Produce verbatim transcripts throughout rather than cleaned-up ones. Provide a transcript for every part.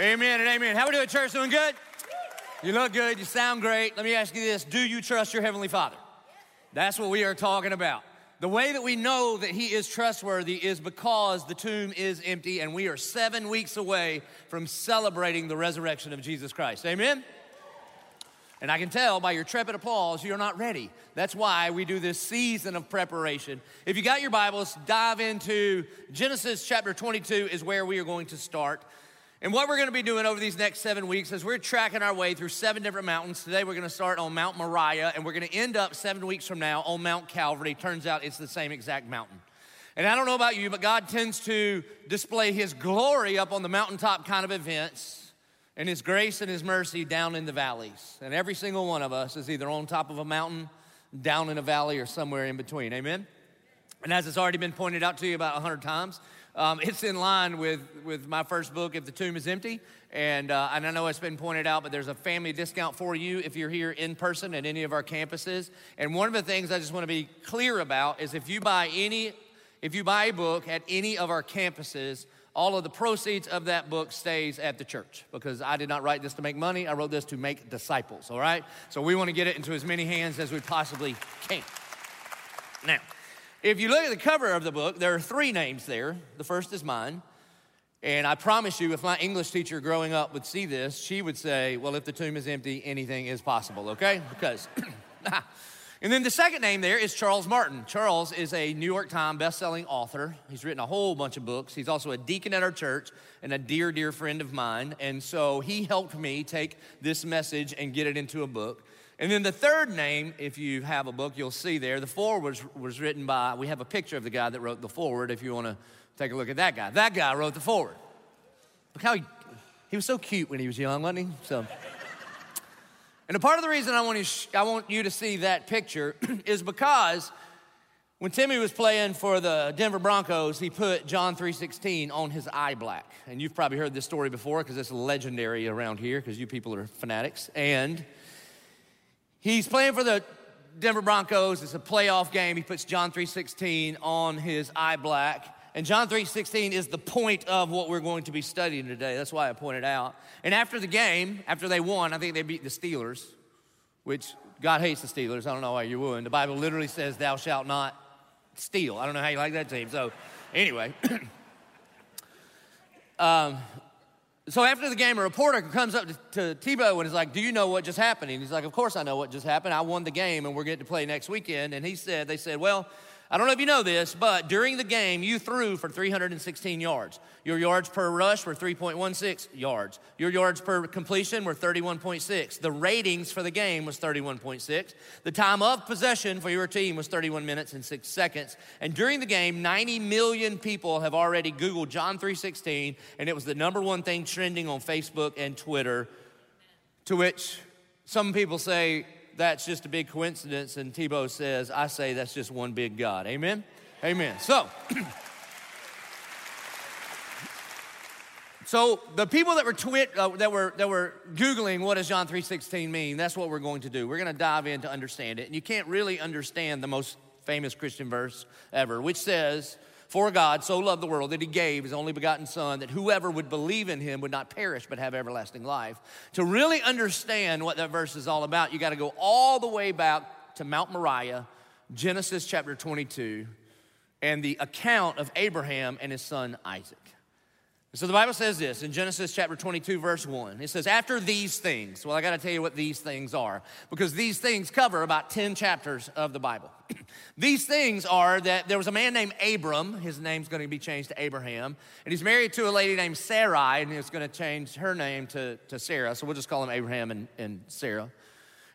Amen and amen. How we doing, church? Doing good? You look good. You sound great. Let me ask you this. Do you trust your Heavenly Father? That's what we are talking about. The way that we know that he is trustworthy is because the tomb is empty, and we are seven weeks away from celebrating the resurrection of Jesus Christ. Amen? And I can tell by your trepid applause, you're not ready. That's why we do this season of preparation. If you got your Bibles, dive into Genesis chapter twenty-two is where we are going to start. And what we're going to be doing over these next seven weeks is we're tracking our way through seven different mountains. Today we're going to start on Mount Moriah, and we're going to end up seven weeks from now on Mount Calvary. Turns out it's the same exact mountain. And I don't know about you, but God tends to display his glory up on the mountaintop kind of events and his grace and his mercy down in the valleys. And every single one of us is either on top of a mountain, down in a valley, or somewhere in between. Amen? And as it's already been pointed out to you about a hundred times, Um, it's in line with, with my first book, If the Tomb is Empty, and, uh, and I know it's been pointed out, but there's a family discount for you if you're here in person at any of our campuses. And one of the things I just want to be clear about is if you buy any, if you buy a book at any of our campuses, all of the proceeds of that book stays at the church, because I did not write this to make money. I wrote this to make disciples, all right? So we want to get it into as many hands as we possibly can. Now, if you look at the cover of the book, there are three names there. The first is mine. And I promise you, if my English teacher growing up would see this, she would say, well, if the tomb is empty, anything is possible, okay? Because. And then the second name there is Charles Martin. Charles is a New York Times bestselling author. He's written a whole bunch of books. He's also a deacon at our church and a dear, dear friend of mine. And so he helped me take this message and get it into a book. And then the third name, if you have a book, you'll see there. The foreword was, was written by, we have a picture of the guy that wrote the foreword if you want to take a look at that guy. That guy wrote the foreword. Look how he, he was so cute when he was young, wasn't he? So, and a part of the reason I want, sh- I want you to see that picture is because when Timmy was playing for the Denver Broncos, he put John three sixteen on his eye black. And you've probably heard this story before because it's legendary around here because you people are fanatics. And he's playing for the Denver Broncos. It's a playoff game. He puts John three sixteen on his eye black. And John three sixteen is the point of what we're going to be studying today. That's why I pointed out. And after the game, after they won, I think they beat the Steelers, which God hates the Steelers. I don't know why you wouldn't. The Bible literally says, thou shalt not steal. I don't know how you like that team. So anyway. um. So after the game, a reporter comes up to, to Tebow and is like, do you know what just happened? And he's like, of course I know what just happened. I won the game, and we're getting to play next weekend. And he said, they said, well, I don't know if you know this, but during the game, you threw for three hundred sixteen yards. Your yards per rush were three point one six yards. Your yards per completion were thirty-one point six. The ratings for the game was thirty-one point six. The time of possession for your team was thirty-one minutes and six seconds. And during the game, ninety million people have already Googled John three sixteen, and it was the number one thing trending on Facebook and Twitter, to which some people say, that's just a big coincidence, and Tebow says, I say that's just one big God. Amen? Amen. So, so the people that were twit, uh, that were that were Googling, what does John three sixteen mean, that's what we're going to do. We're going to dive in to understand it, and you can't really understand the most famous Christian verse ever, which says, for God so loved the world that he gave his only begotten son, that whoever would believe in him would not perish but have everlasting life. To really understand what that verse is all about, you got to go all the way back to Mount Moriah, Genesis chapter twenty-two, and the account of Abraham and his son Isaac. So the Bible says this in Genesis chapter twenty-two, verse one. It says, after these things. Well, I got to tell you what these things are, because these things cover about ten chapters of the Bible. These things are that there was a man named Abram. His name's going to be changed to Abraham. And he's married to a lady named Sarai, and he's going to change her name to, to Sarah. So we'll just call him Abraham and, and Sarah.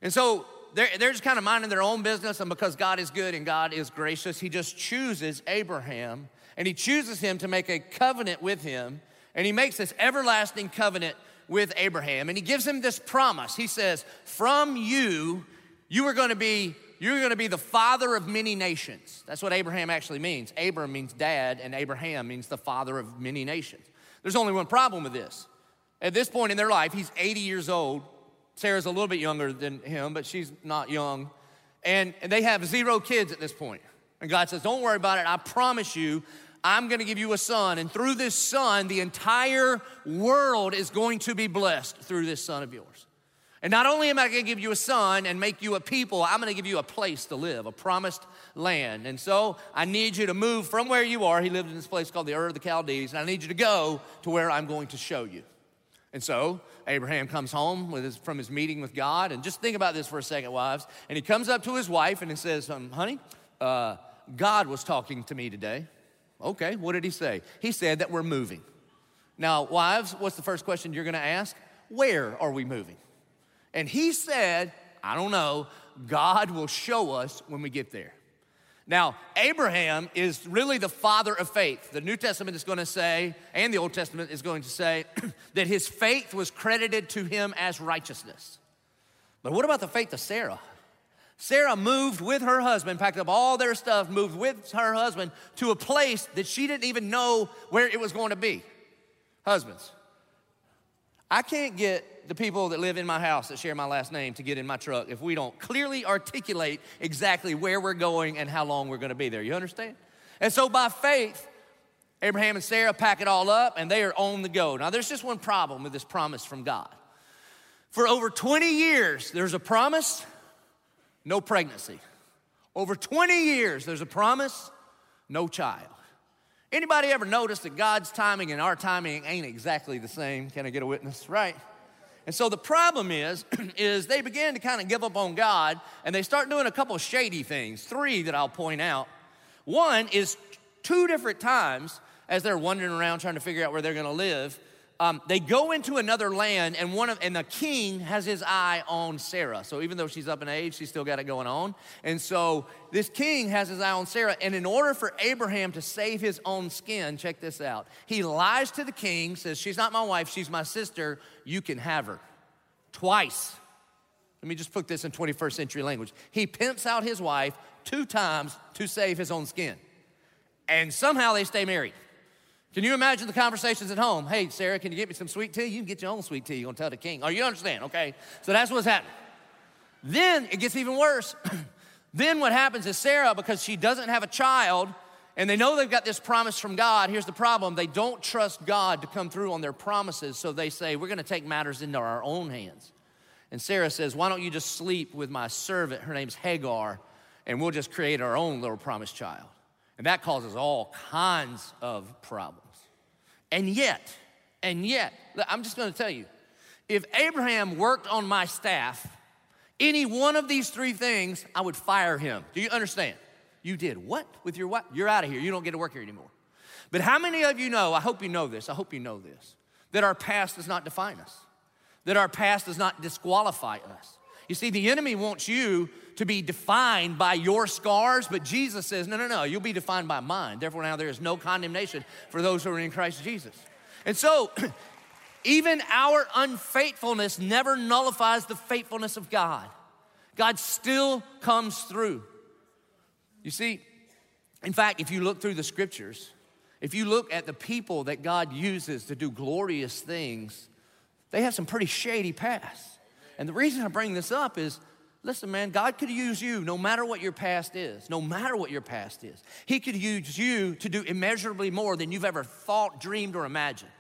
And so they're, they're just kind of minding their own business. And because God is good and God is gracious, he just chooses Abraham. And he chooses him to make a covenant with him. And he makes this everlasting covenant with Abraham. And he gives him this promise. He says, from you, you are going to be, you're going to be the father of many nations. That's what Abraham actually means. Abram means dad, and Abraham means the father of many nations. There's only one problem with this. At this point in their life, he's eighty years old. Sarah's a little bit younger than him, but she's not young. And, and they have zero kids at this point. And God says, don't worry about it. I promise you, I'm gonna give you a son, and through this son, the entire world is going to be blessed through this son of yours. And not only am I gonna give you a son and make you a people, I'm gonna give you a place to live, a promised land. And so I need you to move from where you are. He lived in this place called the Ur of the Chaldees, and I need you to go to where I'm going to show you. And so Abraham comes home with his, from his meeting with God, and just think about this for a second, wives. And he comes up to his wife and he says, um, honey, uh, God was talking to me today. Okay, what did he say? He said that we're moving. Now, wives, what's the first question you're gonna ask? Where are we moving? And he said, I don't know, God will show us when we get there. Now, Abraham is really the father of faith. The New Testament is gonna say, and the Old Testament is going to say, that his faith was credited to him as righteousness. But what about the faith of Sarah? Sarah moved with her husband, packed up all their stuff, moved with her husband to a place that she didn't even know where it was going to be. Husbands, I can't get the people that live in my house that share my last name to get in my truck if we don't clearly articulate exactly where we're going and how long we're gonna be there. You understand? And so by faith, Abraham and Sarah pack it all up and they are on the go. Now there's just one problem with this promise from God. For over twenty years, there's a promise, no pregnancy. Over twenty years, there's a promise, no child. Anybody ever notice that God's timing and our timing ain't exactly the same? Can I get a witness? Right? And so the problem is, is they begin to kind of give up on God, and they start doing a couple of shady things, three that I'll point out. One is two different times as they're wandering around trying to figure out where they're gonna live, Um, they go into another land, and one of and the king has his eye on Sarah. So even though she's up in age, she's still got it going on. And so this king has his eye on Sarah, and in order for Abraham to save his own skin, check this out, he lies to the king, says, she's not my wife, she's my sister, you can have her. Twice. Let me just put this in twenty-first century language. He pimps out his wife two times to save his own skin, and somehow they stay married. Can you imagine the conversations at home? Hey, Sarah, can you get me some sweet tea? You can get your own sweet tea. You're gonna tell the king. Oh, you understand, okay? So that's what's happening. Then it gets even worse. Then what happens is Sarah, because she doesn't have a child, and they know they've got this promise from God, here's the problem. They don't trust God to come through on their promises, so they say, we're gonna take matters into our own hands. And Sarah says, why don't you just sleep with my servant? Her name's Hagar, and we'll just create our own little promised child. And that causes all kinds of problems. And yet, and yet, I'm just gonna tell you, if Abraham worked on my staff, any one of these three things, I would fire him. Do you understand? You did what with your wife? You're out of here, you don't get to work here anymore. But how many of you know, I hope you know this, I hope you know this, that our past does not define us, that our past does not disqualify us. You see, the enemy wants you to be defined by your scars, but Jesus says, no, no, no, you'll be defined by mine. Therefore, now there is no condemnation for those who are in Christ Jesus. And so, even our unfaithfulness never nullifies the faithfulness of God. God still comes through. You see, in fact, if you look through the scriptures, if you look at the people that God uses to do glorious things, they have some pretty shady pasts. And the reason I bring this up is, listen, man, God could use you no matter what your past is, no matter what your past is. He could use you to do immeasurably more than you've ever thought, dreamed, or imagined.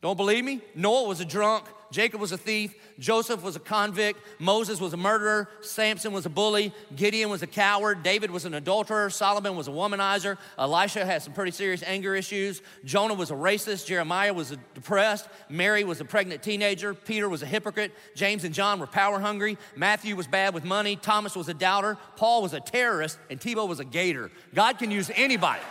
Don't believe me? Noah was a drunk, Jacob was a thief, Joseph was a convict, Moses was a murderer, Samson was a bully, Gideon was a coward, David was an adulterer, Solomon was a womanizer, Elisha had some pretty serious anger issues, Jonah was a racist, Jeremiah was depressed, Mary was a pregnant teenager, Peter was a hypocrite, James and John were power hungry, Matthew was bad with money, Thomas was a doubter, Paul was a terrorist, and Tebow was a gator. God can use anybody.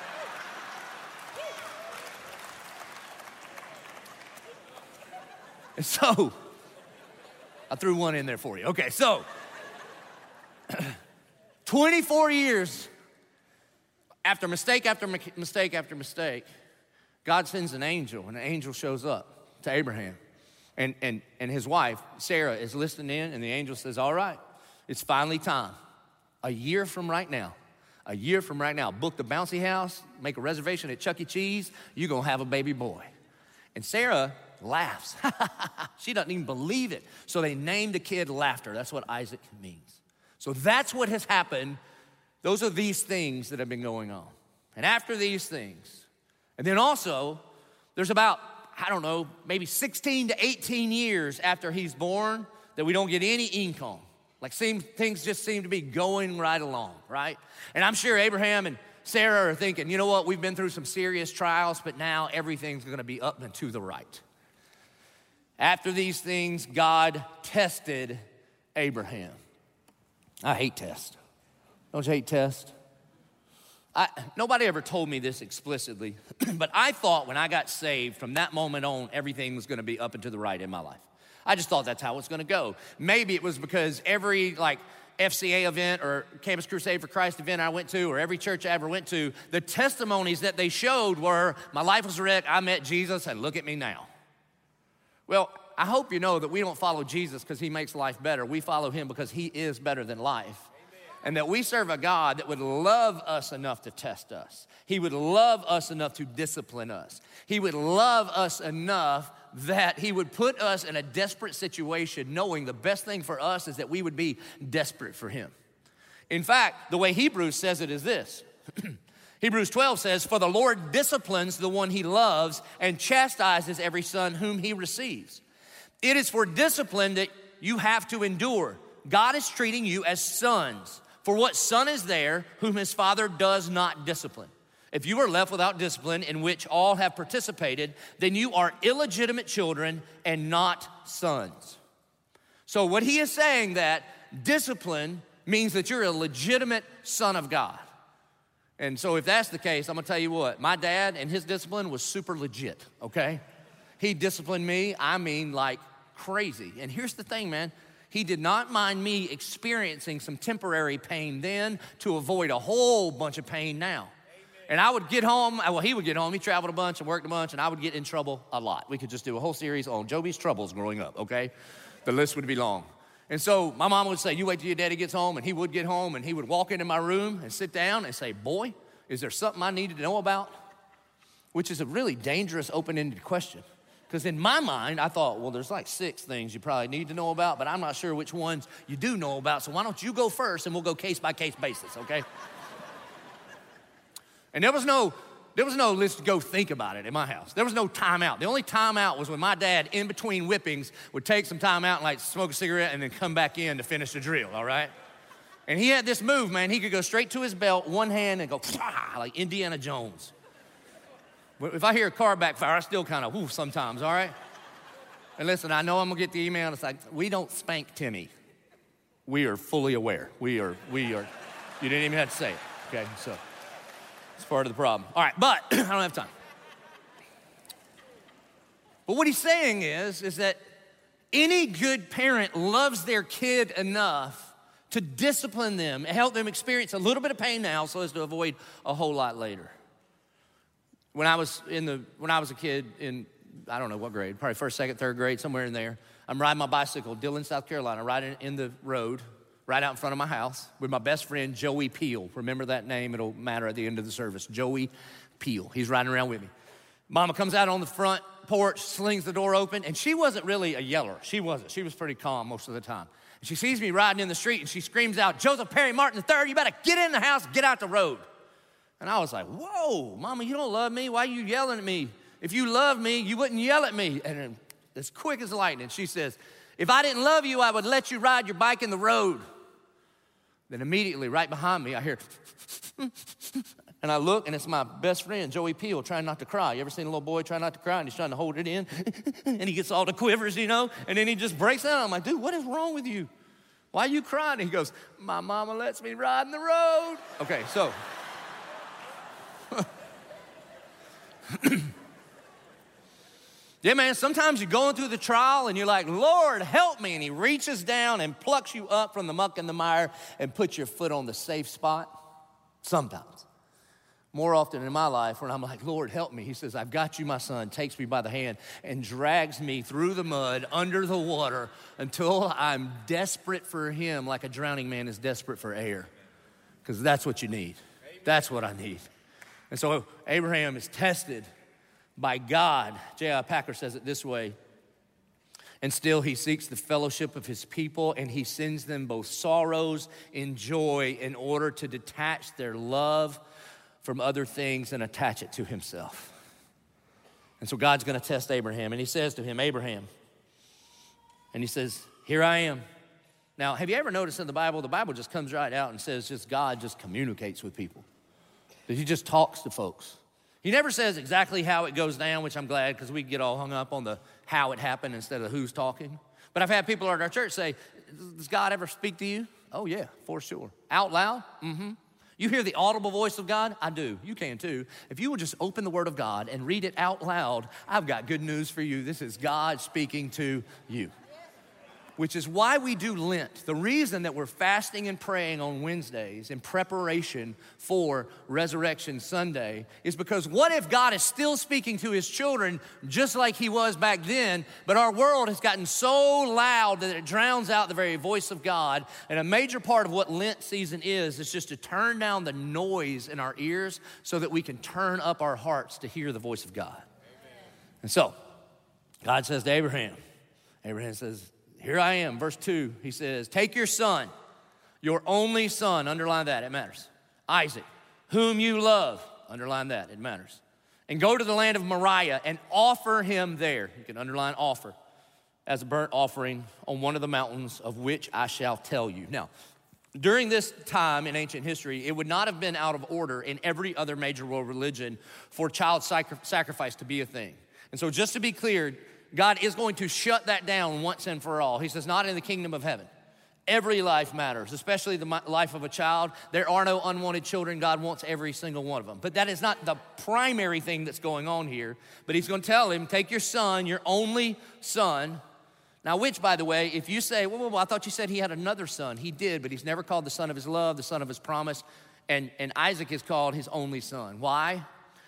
And so, I threw one in there for you. Okay, so, twenty-four years after mistake after mistake after mistake, God sends an angel, and an angel shows up to Abraham. And, and, and his wife, Sarah, is listening in, and the angel says, all right, it's finally time. A year from right now, a year from right now, book the bouncy house, make a reservation at Chuck E. Cheese, you're gonna have a baby boy. And Sarah laughs. She doesn't even believe it. So they named the kid Laughter. That's what Isaac means. So that's what has happened. Those are these things that have been going on. And after these things, And then also, there's about, I don't know, maybe sixteen to eighteen years after he's born that we don't get any income. Like seem, things just seem to be going right along, right? And I'm sure Abraham and Sarah are thinking, you know what, we've been through some serious trials, but now everything's gonna be up and to the right. After these things, God tested Abraham. I hate tests. Don't you hate tests? I, nobody ever told me this explicitly, but I thought when I got saved, from that moment on, everything was gonna be up and to the right in my life. I just thought that's how it's gonna go. Maybe it was because every like F C A event or Campus Crusade for Christ event I went to, or every church I ever went to, the testimonies that they showed were, my life was a wreck, I met Jesus, and look at me now. Well, I hope you know that we don't follow Jesus because he makes life better. We follow him because he is better than life. And that we serve a God that would love us enough to test us. He would love us enough to discipline us. He would love us enough that he would put us in a desperate situation, knowing the best thing for us is that we would be desperate for him. In fact, the way Hebrews says it is this. Hebrews twelve says, "For the Lord disciplines the one he loves and chastises every son whom he receives. It is for discipline that you have to endure. God is treating you as sons. For what son is there whom his father does not discipline? If you are left without discipline, in which all have participated, then you are illegitimate children and not sons." So what he is saying, that discipline means that you're a legitimate son of God. And so if that's the case, I'm gonna tell you what, my dad and his discipline was super legit, okay? He disciplined me, I mean like crazy. And here's the thing, man. He did not mind me experiencing some temporary pain then to avoid a whole bunch of pain now. Amen. And I would get home, well, he would get home. He traveled a bunch and worked a bunch, and I would get in trouble a lot. We could just do a whole series on Joby's troubles growing up, okay? The list would be long. And so my mom would say, you wait till your daddy gets home, and he would get home, and he would walk into my room and sit down and say, boy, is there something I needed to know about? Which is a really dangerous open-ended question. Because in my mind, I thought, well, there's like six things you probably need to know about, but I'm not sure which ones you do know about, so why don't you go first and we'll go case by case basis, okay? And there was no, there was no let's go think about it in my house. There was no time out. The only time out was when my dad, in between whippings, would take some time out and like smoke a cigarette and then come back in to finish the drill, all right? And he had this move, man. He could go straight to his belt, one hand, and go, like Indiana Jones. If I hear a car backfire, I still kind of, whoo, sometimes, all right? And listen, I know I'm gonna get the email, and it's like, we don't spank Timmy. We are fully aware. We are, we are, you didn't even have to say it, okay? So, it's part of the problem. All right, but I don't have time. But what he's saying is, is that any good parent loves their kid enough to discipline them and help them experience a little bit of pain now so as to avoid a whole lot later. When I was in the, when I was a kid in, I don't know what grade, probably first, second, third grade, somewhere in there, I'm riding my bicycle, Dillon, South Carolina, right in, in the road, right out in front of my house with my best friend, Joey Peel. Remember that name, it'll matter at the end of the service, Joey Peel. He's riding around with me. Mama comes out on the front porch, slings the door open, and she wasn't really a yeller. She wasn't, she was pretty calm most of the time. And she sees me riding in the street and she screams out, "Joseph Perry Martin the third, you better get in the house, get out the road." And I was like, whoa, Mama, you don't love me. Why are you yelling at me? If you loved me, you wouldn't yell at me. And then, as quick as lightning, she says, "If I didn't love you, I would let you ride your bike in the road." Then immediately, right behind me, I hear, and I look, and it's my best friend, Joey Peel, trying not to cry. You ever seen a little boy trying not to cry, and he's trying to hold it in, and he gets all the quivers, you know, and then he just breaks out. I'm like, dude, what is wrong with you? Why are you crying? And he goes, "My mama lets me ride in the road." Okay, so... Yeah, man, sometimes you're going through the trial and you're like, "Lord, help me." And he reaches down and plucks you up from the muck and the mire and puts your foot on the safe spot. Sometimes. More often in my life when I'm like, "Lord, help me," he says, "I've got you, my son," takes me by the hand and drags me through the mud, under the water, until I'm desperate for him like a drowning man is desperate for air. Because that's what you need. That's what I need. And so Abraham is tested by God. J I. Packer says it this way. "And still he seeks the fellowship of his people, and he sends them both sorrows and joy in order to detach their love from other things and attach it to himself." And so God's gonna test Abraham, and he says to him, Abraham, and he says, here I am. Now, have you ever noticed in the Bible, the Bible just comes right out and says just God just communicates with people, that he just talks to folks. He never says exactly how it goes down, which I'm glad, because we get all hung up on the how it happened instead of who's talking. But I've had people at our church say, does God ever speak to you? Oh yeah, for sure. Out loud? Mm-hmm. You hear the audible voice of God? I do. You can too. If you will just open the Word of God and read it out loud, I've got good news for you. This is God speaking to you, which is why we do Lent. The reason that we're fasting and praying on Wednesdays in preparation for Resurrection Sunday is because what if God is still speaking to his children just like he was back then, but our world has gotten so loud that it drowns out the very voice of God? And a major part of what Lent season is, is just to turn down the noise in our ears so that we can turn up our hearts to hear the voice of God. Amen. And so God says to Abraham, Abraham says, here I am. Verse two, he says, take your son, your only son, underline that, it matters, Isaac, whom you love, underline that, it matters, and go to the land of Moriah and offer him there. You can underline offer, as a burnt offering on one of the mountains of which I shall tell you. Now, during this time in ancient history, it would not have been out of order in every other major world religion for child sacrifice to be a thing. And so just to be clear, God is going to shut that down once and for all. He says, not in the kingdom of heaven. Every life matters, especially the life of a child. There are no unwanted children. God wants every single one of them. But that is not the primary thing that's going on here. But he's going to tell him, take your son, your only son. Now, which, by the way, if you say, well, well, well, I thought you said he had another son. He did, but he's never called the son of his love, the son of his promise. And, and Isaac is called his only son. Why?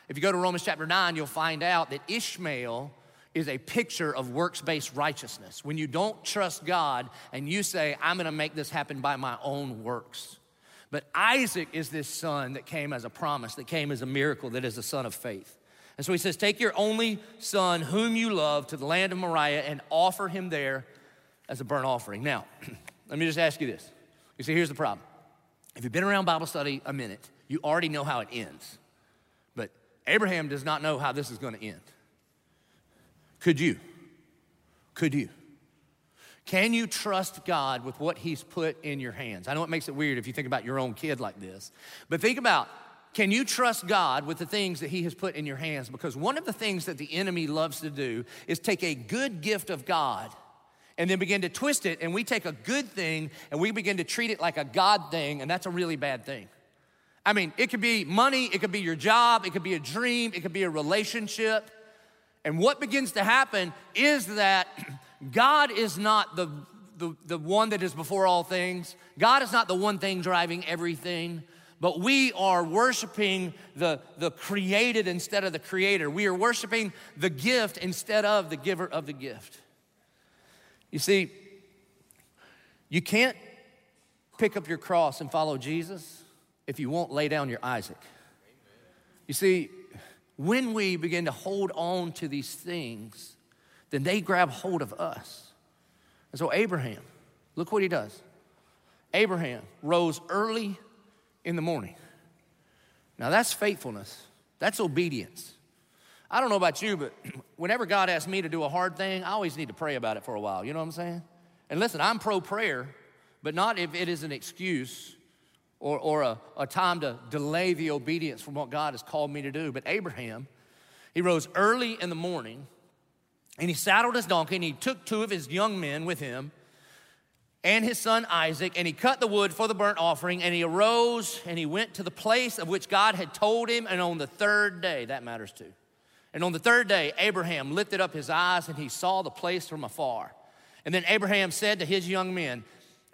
If you go to Romans chapter nine, you'll find out that Ishmael is a picture of works-based righteousness. When you don't trust God and you say, I'm gonna make this happen by my own works. But Isaac is this son that came as a promise, that came as a miracle, that is a son of faith. And so he says, take your only son, whom you love, to the land of Moriah and offer him there as a burnt offering. Now, let me just ask you this. You see, here's the problem. If you've been around Bible study a minute, you already know how it ends. But Abraham does not know how this is gonna end. Could you? Could you? Can you trust God with what he's put in your hands? I know it makes it weird if you think about your own kid like this, but think about, can you trust God with the things that he has put in your hands? Because one of the things that the enemy loves to do is take a good gift of God and then begin to twist it, and we take a good thing and we begin to treat it like a God thing, and that's a really bad thing. I mean, it could be money, it could be your job, it could be a dream, it could be a relationship. And what begins to happen is that God is not the, the, the one that is before all things. God is not the one thing driving everything, but we are worshiping the, the created instead of the creator. We are worshiping the gift instead of the giver of the gift. You see, you can't pick up your cross and follow Jesus if you won't lay down your Isaac. You see, when we begin to hold on to these things, then they grab hold of us. And so Abraham, look what he does. Abraham rose early in the morning. Now that's faithfulness, that's obedience. I don't know about you, but whenever God asks me to do a hard thing, I always need to pray about it for a while, you know what I'm saying? And listen, I'm pro-prayer, but not if it is an excuse or, or a, a time to delay the obedience from what God has called me to do. But Abraham, he rose early in the morning, and he saddled his donkey, and he took two of his young men with him and his son Isaac, and he cut the wood for the burnt offering, and he arose, and he went to the place of which God had told him, and on the third day, that matters too. And on the third day, Abraham lifted up his eyes, and he saw the place from afar. And then Abraham said to his young men,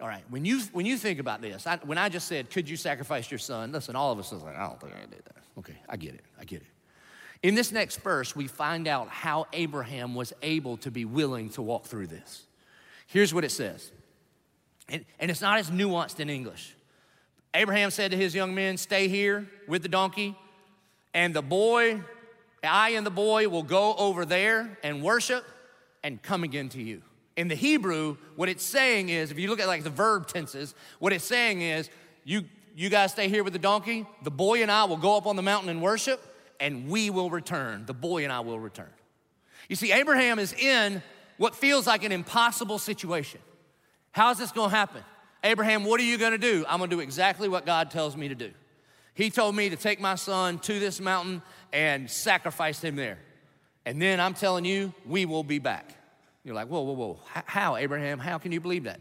all right, when you when you think about this, I, when I just said, could you sacrifice your son? Listen, all of us is like, I don't think I did that. Okay, I get it, I get it. In this next verse, we find out how Abraham was able to be willing to walk through this. Here's what it says, and, and it's not as nuanced in English. Abraham said to his young men, stay here with the donkey, and the boy, I and the boy will go over there and worship and come again to you. In the Hebrew, what it's saying is, if you look at like the verb tenses, what it's saying is, you, you guys stay here with the donkey, the boy and I will go up on the mountain and worship, and we will return. The boy and I will return. You see, Abraham is in what feels like an impossible situation. How's this gonna happen? Abraham, what are you gonna do? I'm gonna do exactly what God tells me to do. He told me to take my son to this mountain and sacrifice him there. And then I'm telling you, we will be back. You're like, whoa, whoa, whoa, how, Abraham? How can you believe that?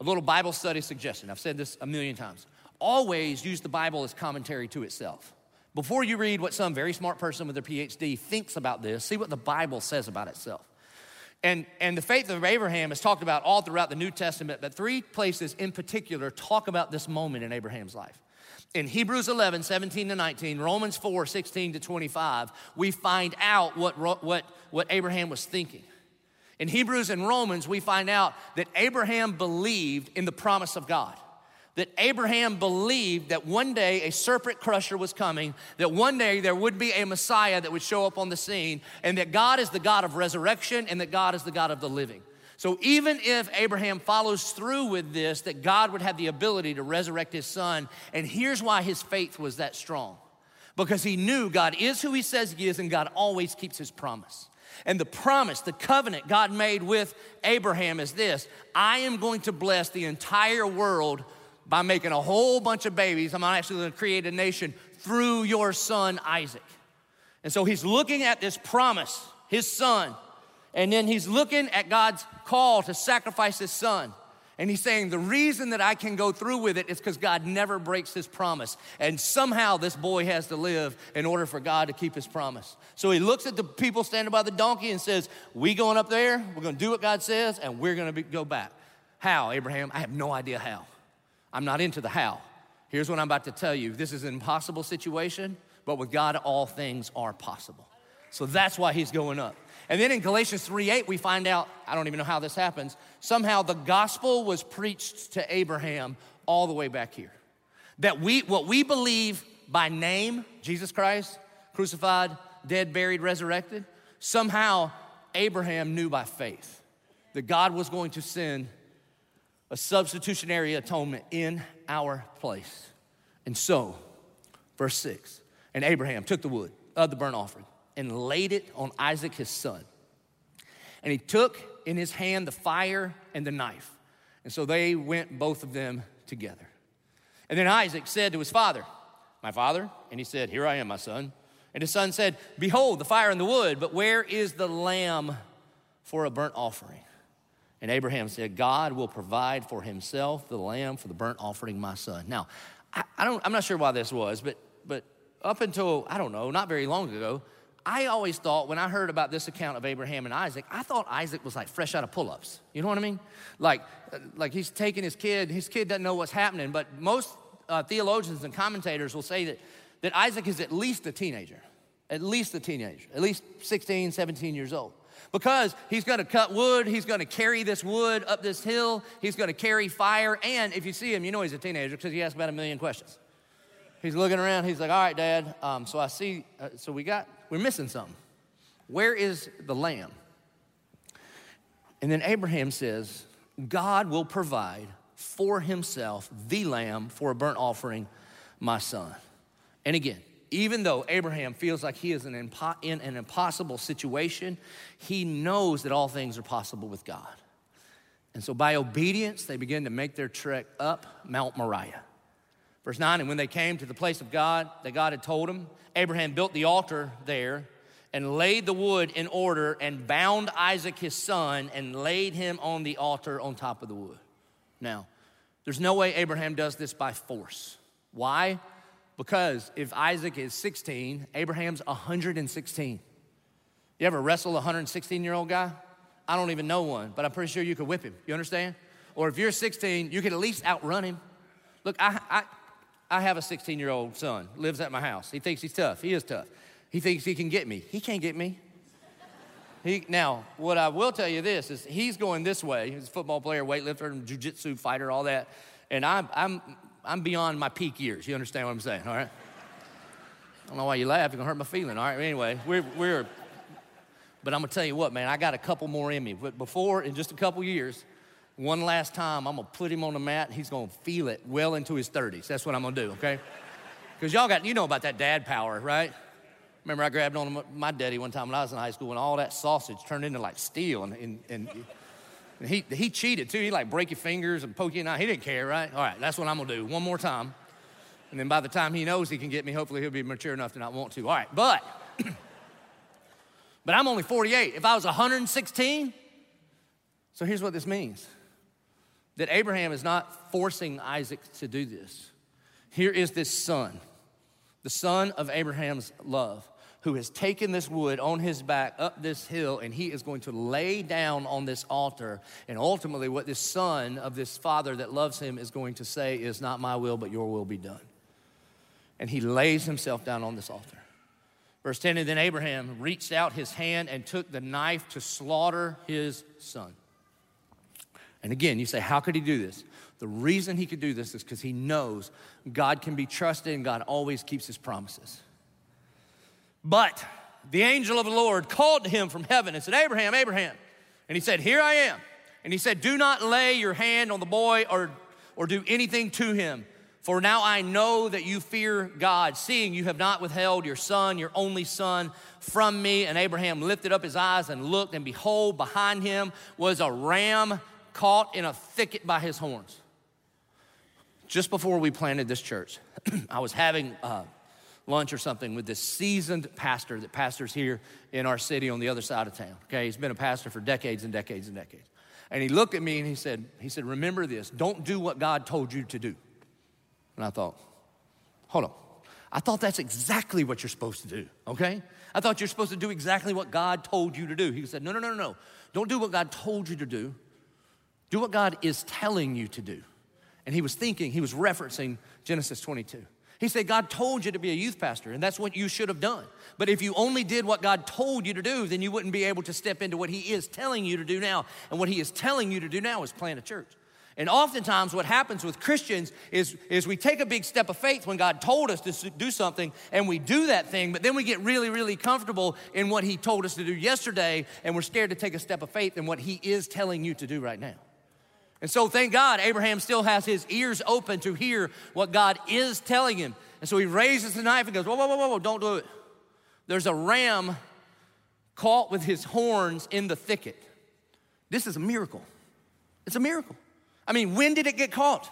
A little Bible study suggestion. I've said this a million times. Always use the Bible as commentary to itself. Before you read what some very smart person with a P H D thinks about this, see what the Bible says about itself. And, and the faith of Abraham is talked about all throughout the New Testament, but three places in particular talk about this moment in Abraham's life. In Hebrews eleven, seventeen to nineteen, Romans four, sixteen to twenty-five, we find out what, what, what Abraham was thinking. In Hebrews and Romans, we find out that Abraham believed in the promise of God, that Abraham believed that one day a serpent crusher was coming, that one day there would be a Messiah that would show up on the scene, and that God is the God of resurrection and that God is the God of the living. So even if Abraham follows through with this, that God would have the ability to resurrect his son, and here's why his faith was that strong. Because he knew God is who he says he is, and God always keeps his promise. And the promise, the covenant God made with Abraham is this: I am going to bless the entire world by making a whole bunch of babies. I'm actually gonna create a nation through your son, Isaac. And so he's looking at this promise, his son, and then he's looking at God's call to sacrifice his son. And he's saying, the reason that I can go through with it is because God never breaks his promise. And somehow this boy has to live in order for God to keep his promise. So he looks at the people standing by the donkey and says, we going up there, we're gonna do what God says, and we're gonna be, go back. How, Abraham? I have no idea how. I'm not into the how. Here's what I'm about to tell you. This is an impossible situation, but with God, all things are possible. So that's why he's going up. And then in Galatians three eight, we find out, I don't even know how this happens, somehow the gospel was preached to Abraham all the way back here. That we, what we believe by name, Jesus Christ, crucified, dead, buried, resurrected, somehow Abraham knew by faith that God was going to send a substitutionary atonement in our place. And so, verse six, and Abraham took the wood of the burnt offering and laid it on Isaac his son. And he took in his hand the fire and the knife. And so they went both of them together. And then Isaac said to his father, my father? And he said, here I am, my son. And his son said, behold, the fire and the wood, but where is the lamb for a burnt offering? And Abraham said, God will provide for himself the lamb for the burnt offering, my son. Now, I, I don't, I'm not sure why this was, but, but up until, I don't know, not very long ago, I always thought when I heard about this account of Abraham and Isaac, I thought Isaac was like fresh out of pull-ups. You know what I mean? Like, like he's taking his kid, his kid doesn't know what's happening, but most uh, theologians and commentators will say that, that Isaac is at least a teenager, at least a teenager, at least sixteen, seventeen years old. Because he's gonna cut wood, he's gonna carry this wood up this hill, he's gonna carry fire, and if you see him, you know he's a teenager because he asks about a million questions. He's looking around, he's like, all right, Dad, um, so I see, uh, so we got, we're missing something. Where is the lamb? And then Abraham says, God will provide for himself the lamb for a burnt offering, my son. And again, even though Abraham feels like he is in an impossible situation, he knows that all things are possible with God. And so by obedience, they begin to make their trek up Mount Moriah. Verse nine, and when they came to the place of God that God had told him, Abraham built the altar there and laid the wood in order and bound Isaac his son and laid him on the altar on top of the wood. Now, there's no way Abraham does this by force. Why? Because if Isaac is sixteen, Abraham's one hundred sixteen. You ever wrestle a one hundred sixteen-year-old guy? I don't even know one, but I'm pretty sure you could whip him. You understand? Or if you're sixteen, you could at least outrun him. Look, I... I I have a sixteen-year-old son, lives at my house. He thinks he's tough. He is tough. He thinks he can get me. He can't get me. He, now, what I will tell you this is he's going this way. He's a football player, weightlifter, and jiu-jitsu fighter, all that. And I'm, I'm, I'm beyond my peak years. You understand what I'm saying, all right? I don't know why you laugh. You're going to hurt my feeling, all right? Anyway, we're, we're but I'm going to tell you what, man, I got a couple more in me. But before, in just a couple years, one last time, I'm gonna put him on the mat and he's gonna feel it well into his thirties. That's what I'm gonna do, okay? Because y'all got, you know about that dad power, right? Remember, I grabbed on my daddy one time when I was in high school, and all that sausage turned into like steel, and and, and he he cheated too. He like break your fingers and poke you in the eye. He didn't care, right? All right, that's what I'm gonna do one more time, and then by the time he knows he can get me, hopefully he'll be mature enough to not want to. All right, but but I'm only forty-eight. If I was one hundred sixteen, so here's what this means: that Abraham is not forcing Isaac to do this. Here is this son, the son of Abraham's love, who has taken this wood on his back up this hill, and he is going to lay down on this altar. And ultimately what this son of this father that loves him is going to say is, not my will, but your will be done. And he lays himself down on this altar. Verse ten, and then Abraham reached out his hand and took the knife to slaughter his son. And again, you say, how could he do this? The reason he could do this is because he knows God can be trusted and God always keeps his promises. But the angel of the Lord called to him from heaven and said, Abraham, Abraham. And he said, here I am. And he said, do not lay your hand on the boy or, or do anything to him. For now I know that you fear God, seeing you have not withheld your son, your only son, from me. And Abraham lifted up his eyes and looked, and behold, behind him was a ram caught in a thicket by his horns. Just before we planted this church, I was having uh, lunch or something with this seasoned pastor that pastors here in our city on the other side of town, okay? He's been a pastor for decades and decades and decades. And he looked at me and he said, he said, remember this, don't do what God told you to do. And I thought, hold on. I thought that's exactly what you're supposed to do, okay? I thought you're supposed to do exactly what God told you to do. He said, no, no, no, no, no. Don't do what God told you to do. Do what God is telling you to do. And he was thinking, he was referencing Genesis twenty-two. He said, God told you to be a youth pastor, and that's what you should have done. But if you only did what God told you to do, then you wouldn't be able to step into what he is telling you to do now. And what he is telling you to do now is plant a church. And oftentimes what happens with Christians is, is we take a big step of faith when God told us to do something, and we do that thing, but then we get really, really comfortable in what he told us to do yesterday, and we're scared to take a step of faith in what he is telling you to do right now. And so thank God, Abraham still has his ears open to hear what God is telling him. And so he raises the knife and goes, whoa, whoa, whoa, whoa, don't do it. There's a ram caught with his horns in the thicket. This is a miracle. It's a miracle. I mean, when did it get caught?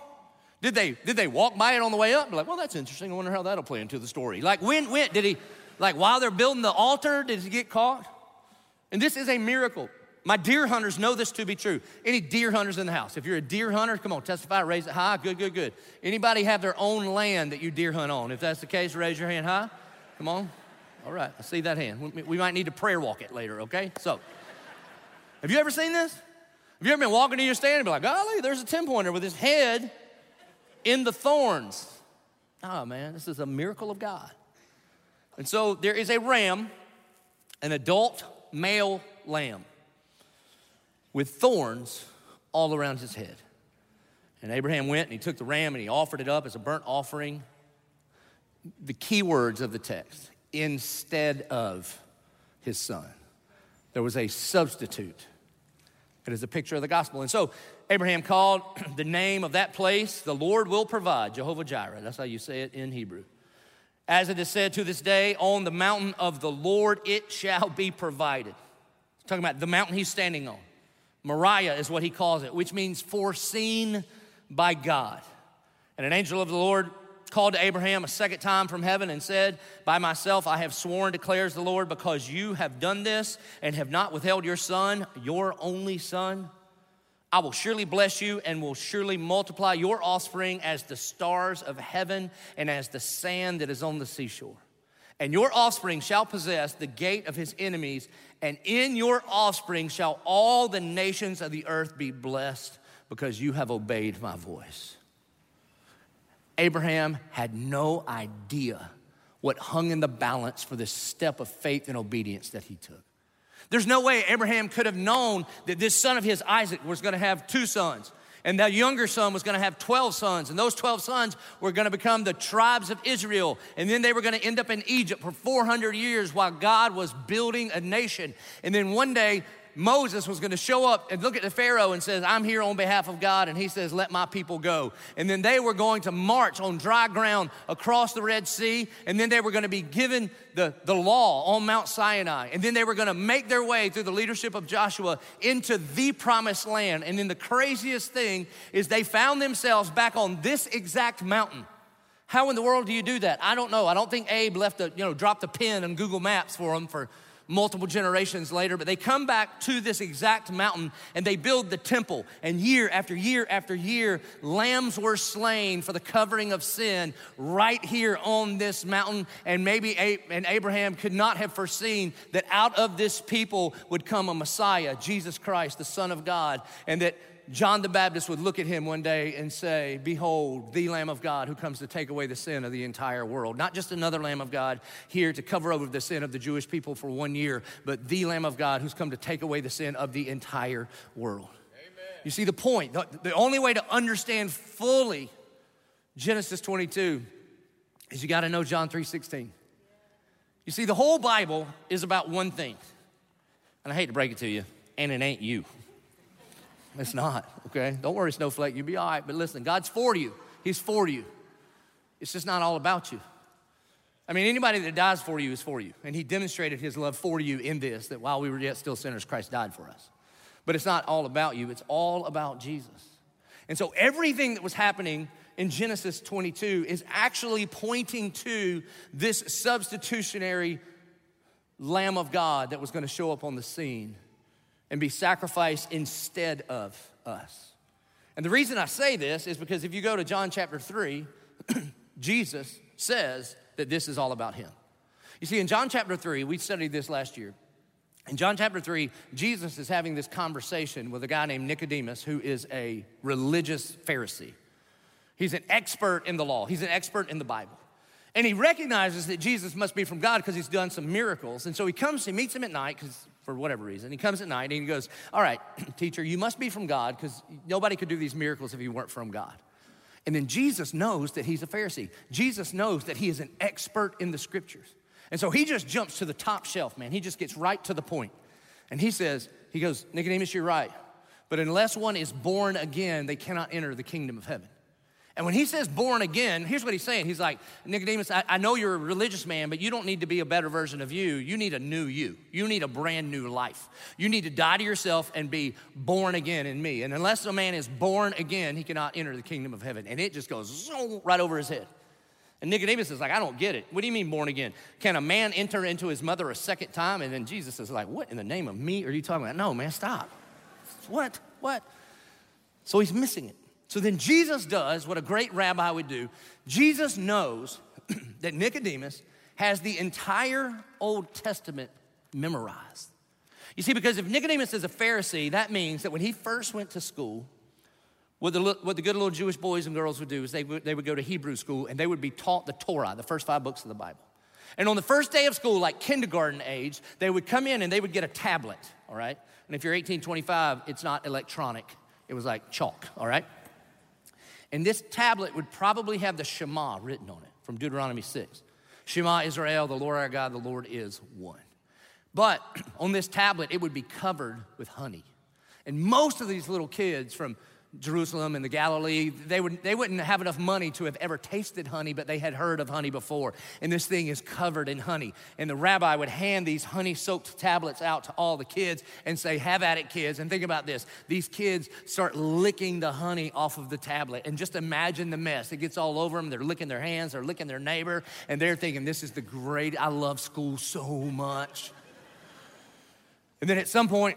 Did they, did they walk by it on the way up? Like, well, that's interesting. I wonder how that'll play into the story. Like, when, when, did he, like, while they're building the altar, did he get caught? And this is a miracle. My deer hunters know this to be true. Any deer hunters in the house? If you're a deer hunter, come on, testify, raise it high. Good, good, good. Anybody have their own land that you deer hunt on? If that's the case, raise your hand high. Come on. All right, I see that hand. We, we might need to prayer walk it later, okay? So, have you ever seen this? Have you ever been walking to your stand and be like, golly, there's a ten-pointer with his head in the thorns. Oh, man, this is a miracle of God. And so there is a ram, an adult male lamb, with thorns all around his head. And Abraham went and he took the ram and he offered it up as a burnt offering. The key words of the text, instead of his son. There was a substitute. It is a picture of the gospel. And so Abraham called the name of that place, the Lord will provide, Jehovah Jireh. That's how you say it in Hebrew. As it is said to this day, on the mountain of the Lord it shall be provided. It's talking about the mountain he's standing on. Moriah is what he calls it, which means foreseen by God. And an angel of the Lord called to Abraham a second time from heaven and said, by myself I have sworn, declares the Lord, because you have done this and have not withheld your son, your only son. I will surely bless you and will surely multiply your offspring as the stars of heaven and as the sand that is on the seashore. And your offspring shall possess the gate of his enemies, and in your offspring shall all the nations of the earth be blessed, because you have obeyed my voice. Abraham had no idea what hung in the balance for this step of faith and obedience that he took. There's no way Abraham could have known that this son of his, Isaac, was gonna have two sons. And that younger son was gonna have twelve sons, and those twelve sons were gonna become the tribes of Israel, and then they were gonna end up in Egypt for four hundred years while God was building a nation. And then one day, Moses was gonna show up and look at the Pharaoh and says, I'm here on behalf of God, and he says, let my people go. And then they were going to march on dry ground across the Red Sea, and then they were gonna be given the, the law on Mount Sinai, and then they were gonna make their way through the leadership of Joshua into the promised land. And then the craziest thing is they found themselves back on this exact mountain. How in the world do you do that? I don't know. I don't think Abe left a, you know, dropped a pin on Google Maps for them for multiple generations later, but they come back to this exact mountain and they build the temple. And year after year after year, lambs were slain for the covering of sin right here on this mountain. And maybe Abe and Abraham could not have foreseen that out of this people would come a Messiah, Jesus Christ, the Son of God, and that John the Baptist would look at him one day and say, behold, the Lamb of God who comes to take away the sin of the entire world. Not just another Lamb of God here to cover over the sin of the Jewish people for one year, but the Lamb of God who's come to take away the sin of the entire world. Amen. You see the point. The, the only way to understand fully Genesis twenty-two is you gotta know John three sixteen. You see, the whole Bible is about one thing. And I hate to break it to you, and it ain't you. It's not, okay? Don't worry, Snowflake, you'll be all right. But listen, God's for you. He's for you. It's just not all about you. I mean, anybody that dies for you is for you. And he demonstrated his love for you in this, that while we were yet still sinners, Christ died for us. But it's not all about you. It's all about Jesus. And so everything that was happening in Genesis twenty-two is actually pointing to this substitutionary Lamb of God that was gonna show up on the scene and be sacrificed instead of us. And the reason I say this is because if you go to John chapter three, Jesus says that this is all about him. You see, in John chapter three, we studied this last year. In John chapter three, Jesus is having this conversation with a guy named Nicodemus, who is a religious Pharisee. He's an expert in the law. He's an expert in the Bible. And he recognizes that Jesus must be from God because he's done some miracles. And so he comes, he meets him at night because for whatever reason. He comes at night and he goes, all right, teacher, you must be from God because nobody could do these miracles if you weren't from God. And then Jesus knows that he's a Pharisee. Jesus knows that he is an expert in the scriptures. And so he just jumps to the top shelf, man. He just gets right to the point. And he says, he goes, Nicodemus, you're right. But unless one is born again, they cannot enter the kingdom of heaven. And when he says born again, here's what he's saying. He's like, Nicodemus, I, I know you're a religious man, but you don't need to be a better version of you. You need a new you. You need a brand new life. You need to die to yourself and be born again in me. And unless a man is born again, he cannot enter the kingdom of heaven. And it just goes right over his head. And Nicodemus is like, I don't get it. What do you mean born again? Can a man enter into his mother a second time? And then Jesus is like, what in the name of me are you talking about? No, man, stop. What? What? So he's missing it. So then Jesus does what a great rabbi would do. Jesus knows that Nicodemus has the entire Old Testament memorized. You see, because if Nicodemus is a Pharisee, that means that when he first went to school, what the, what the good little Jewish boys and girls would do is they would, they would go to Hebrew school and they would be taught the Torah, the first five books of the Bible. And on the first day of school, like kindergarten age, they would come in and they would get a tablet, all right? And if you're eighteen twenty-five, it's not electronic. It was like chalk, all right? And this tablet would probably have the Shema written on it from Deuteronomy six. Shema Israel, the Lord our God, the Lord is one. But on this tablet, it would be covered with honey. And most of these little kids from Jerusalem and the Galilee, they, would, they wouldn't have enough money to have ever tasted honey, but they had heard of honey before. And this thing is covered in honey. And the rabbi would hand these honey-soaked tablets out to all the kids and say, have at it, kids. And think about this. These kids start licking the honey off of the tablet. And just imagine the mess. It gets all over them. They're licking their hands. They're licking their neighbor. And they're thinking, this is the great, I love school so much. And then at some point...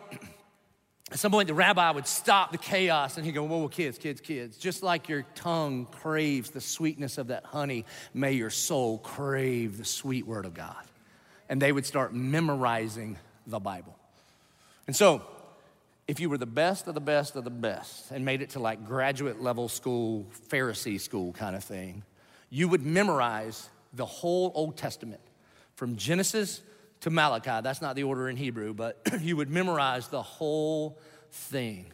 At some point, the rabbi would stop the chaos and he'd go, whoa, whoa, kids, kids, kids, just like your tongue craves the sweetness of that honey, may your soul crave the sweet word of God. And they would start memorizing the Bible. And so, if you were the best of the best of the best and made it to like graduate level school, Pharisee school kind of thing, you would memorize the whole Old Testament from Genesis to Malachi. That's not the order in Hebrew, but you would memorize the whole thing,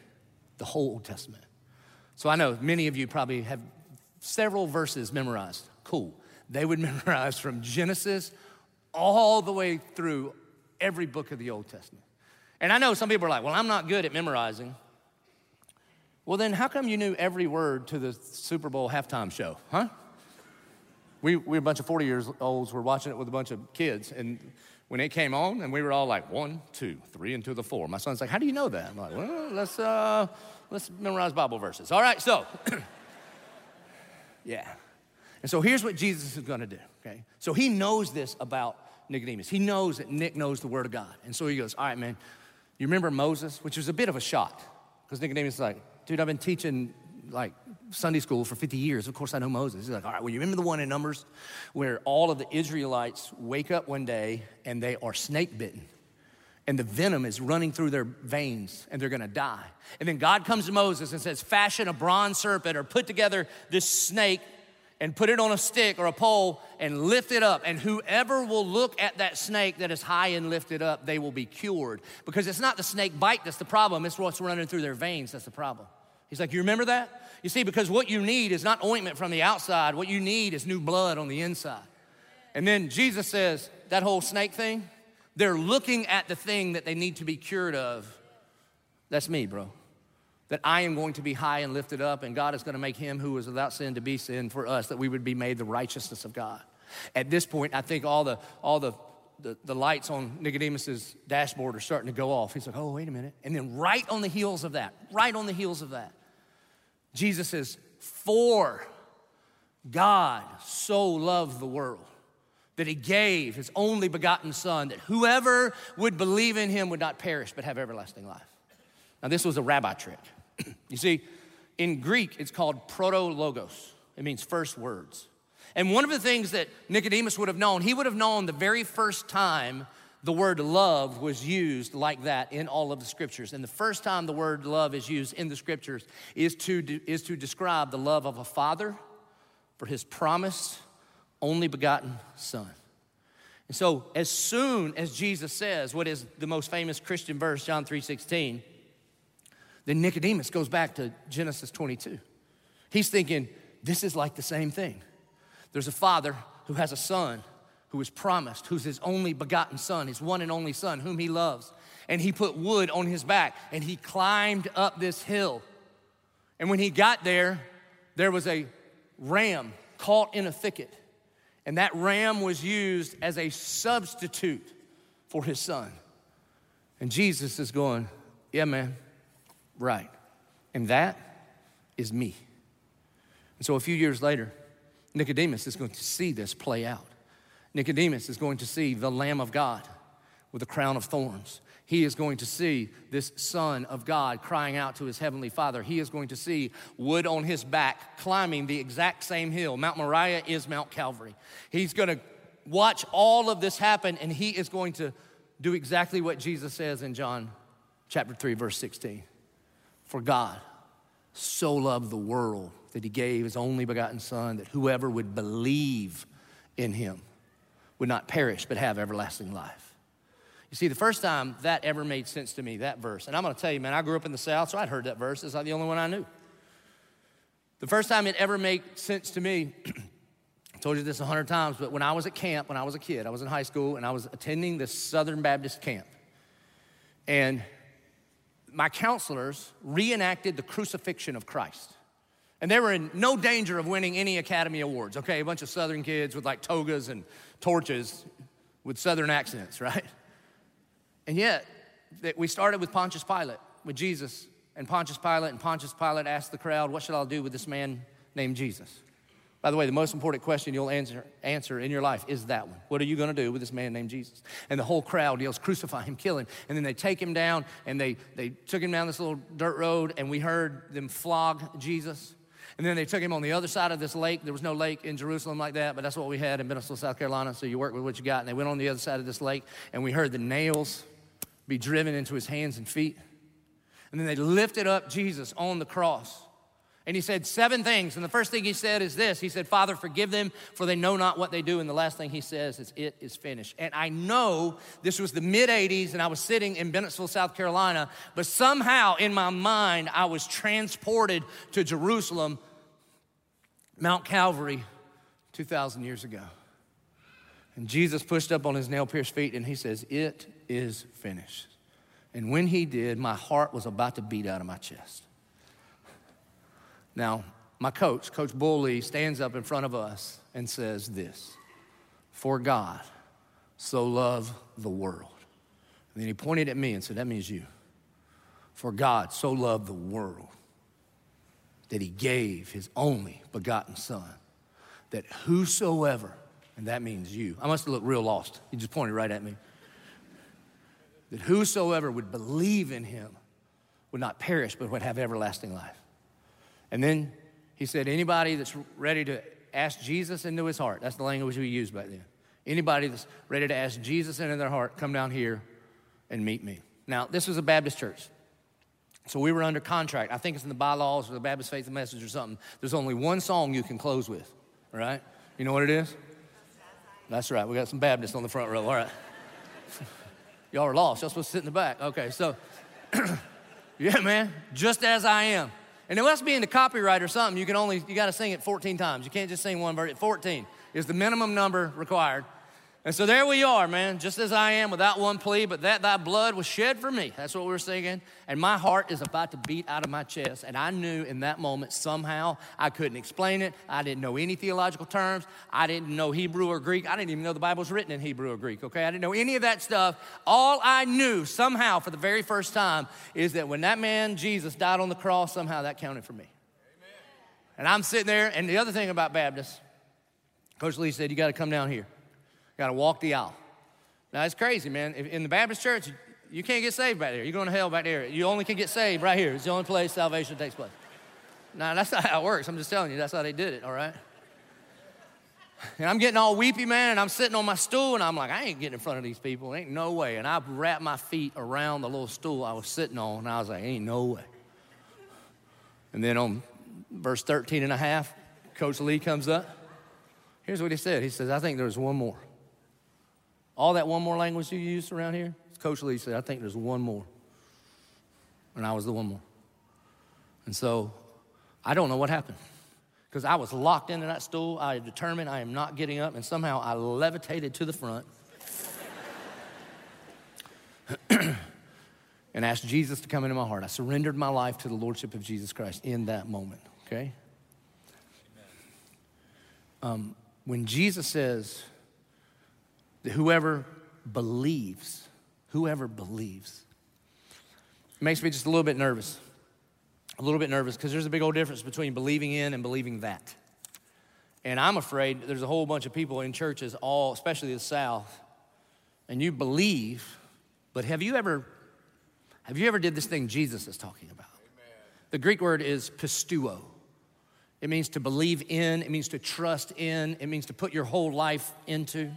the whole Old Testament. So I know many of you probably have several verses memorized. Cool. They would memorize from Genesis all the way through every book of the Old Testament. And I know some people are like, well, I'm not good at memorizing. Well, then how come you knew every word to the Super Bowl halftime show, huh? We, we were a bunch of forty-year-olds. We're watching it with a bunch of kids. And when it came on, and we were all like, one, two, three, and to the four. My son's like, how do you know that? I'm like, well, let's, uh, let's memorize Bible verses. All right, so, yeah. And so here's what Jesus is going to do, okay? So he knows this about Nicodemus. He knows that Nick knows the Word of God. And so he goes, all right, man, you remember Moses? Which was a bit of a shock, because Nicodemus is like, dude, I've been teaching, like, Sunday school for fifty years. Of course I know Moses. He's like, all right, well, you remember the one in Numbers where all of the Israelites wake up one day and they are snake bitten and the venom is running through their veins and they're gonna die. And then God comes to Moses and says, fashion a bronze serpent or put together this snake and put it on a stick or a pole and lift it up. And whoever will look at that snake that is high and lifted up, they will be cured. Because it's not the snake bite that's the problem, it's what's running through their veins that's the problem. He's like, you remember that? You see, because what you need is not ointment from the outside. What you need is new blood on the inside. And then Jesus says, that whole snake thing, they're looking at the thing that they need to be cured of. That's me, bro. That I am going to be high and lifted up, and God is going to make him who was without sin to be sin for us, that we would be made the righteousness of God. At this point, I think all the all the The, the lights on Nicodemus's dashboard are starting to go off. He's like, oh, wait a minute. And then right on the heels of that, right on the heels of that, Jesus says, for God so loved the world that he gave his only begotten son, that whoever would believe in him would not perish but have everlasting life. Now, this was a rabbi trick. You see, in Greek, it's called proto-logos. It means first words. And one of the things that Nicodemus would have known, he would have known the very first time the word love was used like that in all of the scriptures. And the first time the word love is used in the scriptures is to, de- is to describe the love of a father for his promised, only begotten son. And so as soon as Jesus says what is the most famous Christian verse, John three sixteen, then Nicodemus goes back to Genesis twenty-two. He's thinking, this is like the same thing. There's a father who has a son who is promised, who's his only begotten son, his one and only son, whom he loves. And he put wood on his back, and he climbed up this hill. And when he got there, there was a ram caught in a thicket. And that ram was used as a substitute for his son. And Jesus is going, yeah, man, right. And that is me. And so a few years later, Nicodemus is going to see this play out. Nicodemus is going to see the Lamb of God with a crown of thorns. He is going to see this Son of God crying out to his heavenly Father. He is going to see wood on his back climbing the exact same hill. Mount Moriah is Mount Calvary. He's going to watch all of this happen, and he is going to do exactly what Jesus says in John chapter three, verse sixteen. For God so loved the world that he gave his only begotten son, that whoever would believe in him would not perish but have everlasting life. You see, the first time that ever made sense to me, that verse, and I'm gonna tell you, man, I grew up in the South, so I'd heard that verse. It's not the only one I knew. The first time it ever made sense to me, I told you this a hundred times, but when I was at camp, when I was a kid, I was in high school, and I was attending this Southern Baptist camp. And my counselors reenacted the crucifixion of Christ. And they were in no danger of winning any Academy Awards, okay? A bunch of Southern kids with like togas and torches with Southern accents, right? And yet, we started with Pontius Pilate, with Jesus, and Pontius Pilate, and Pontius Pilate asked the crowd, what should I do with this man named Jesus? By the way, the most important question you'll answer, answer in your life is that one. What are you gonna do with this man named Jesus? And the whole crowd yells, crucify him, kill him. And then they take him down, and they, they took him down this little dirt road, and we heard them flog Jesus. And then they took him on the other side of this lake. There was no lake in Jerusalem like that, but that's what we had in Bentonville, South Carolina, so you work with what you got. And they went on the other side of this lake, and we heard the nails be driven into his hands and feet. And then they lifted up Jesus on the cross. And he said seven things, and the first thing he said is this. He said, Father, forgive them, for they know not what they do. And the last thing he says is, it is finished. And I know this was the mid-eighties, and I was sitting in Bennettsville, South Carolina, but somehow in my mind, I was transported to Jerusalem, Mount Calvary, two thousand years ago. And Jesus pushed up on his nail-pierced feet, and he says, it is finished. And when he did, my heart was about to beat out of my chest. Now, my coach, Coach Bull Lee, stands up in front of us and says this, "For God so loved the world." And then he pointed at me and said, "That means you. For God so loved the world that he gave his only begotten son, that whosoever," and that means you. I must have looked real lost. He just pointed right at me. "That whosoever would believe in him would not perish, but would have everlasting life." And then he said, anybody that's ready to ask Jesus into his heart, that's the language we used back then. Anybody that's ready to ask Jesus into their heart, come down here and meet me. Now, this was a Baptist church. So we were under contract. I think it's in the bylaws or the Baptist Faith and Message or something. There's only one song you can close with, all right? You know what it is? That's right. We got some Baptists on the front row, all right. Y'all are lost. Y'all supposed to sit in the back. Okay, so, yeah, man, "Just As I Am." And unless being the copyright or something, you can only, you got to sing it fourteen times. You can't just sing one verse. fourteen is the minimum number required. And so there we are, man, "Just as I am, without one plea, but that thy blood was shed for me." That's what we were singing. And my heart is about to beat out of my chest. And I knew in that moment somehow, I couldn't explain it. I didn't know any theological terms. I didn't know Hebrew or Greek. I didn't even know the Bible was written in Hebrew or Greek, okay? I didn't know any of that stuff. All I knew somehow for the very first time is that when that man, Jesus, died on the cross, somehow that counted for me. Amen. And I'm sitting there, and the other thing about Baptists, Coach Lee said, you gotta come down here. Got to walk the aisle. Now, it's crazy, man. In the Baptist church, you can't get saved back there. You're going to hell back there. You only can get saved right here. It's the only place salvation takes place. Now, that's not how it works. I'm just telling you, that's how they did it, all right? And I'm getting all weepy, man, and I'm sitting on my stool, and I'm like, I ain't getting in front of these people. Ain't no way. And I wrapped my feet around the little stool I was sitting on, and I was like, ain't no way. And then on verse thirteen and a half, Coach Lee comes up. Here's what he said. He says, I think there's one more. All that "one more" language you use around here, Coach Lee said, I think there's one more. And I was the one more. And so I don't know what happened, because I was locked into that stool. I determined I am not getting up, and somehow I levitated to the front and asked Jesus to come into my heart. I surrendered my life to the Lordship of Jesus Christ in that moment, okay? Um, when Jesus says, whoever believes, whoever believes. It makes me just a little bit nervous. A little bit nervous, because there's a big old difference between believing in and believing that. And I'm afraid there's a whole bunch of people in churches, all, especially the South, and you believe, but have you ever, have you ever did this thing Jesus is talking about? Amen. The Greek word is pistuo. It means to believe in, it means to trust in, it means to put your whole life into.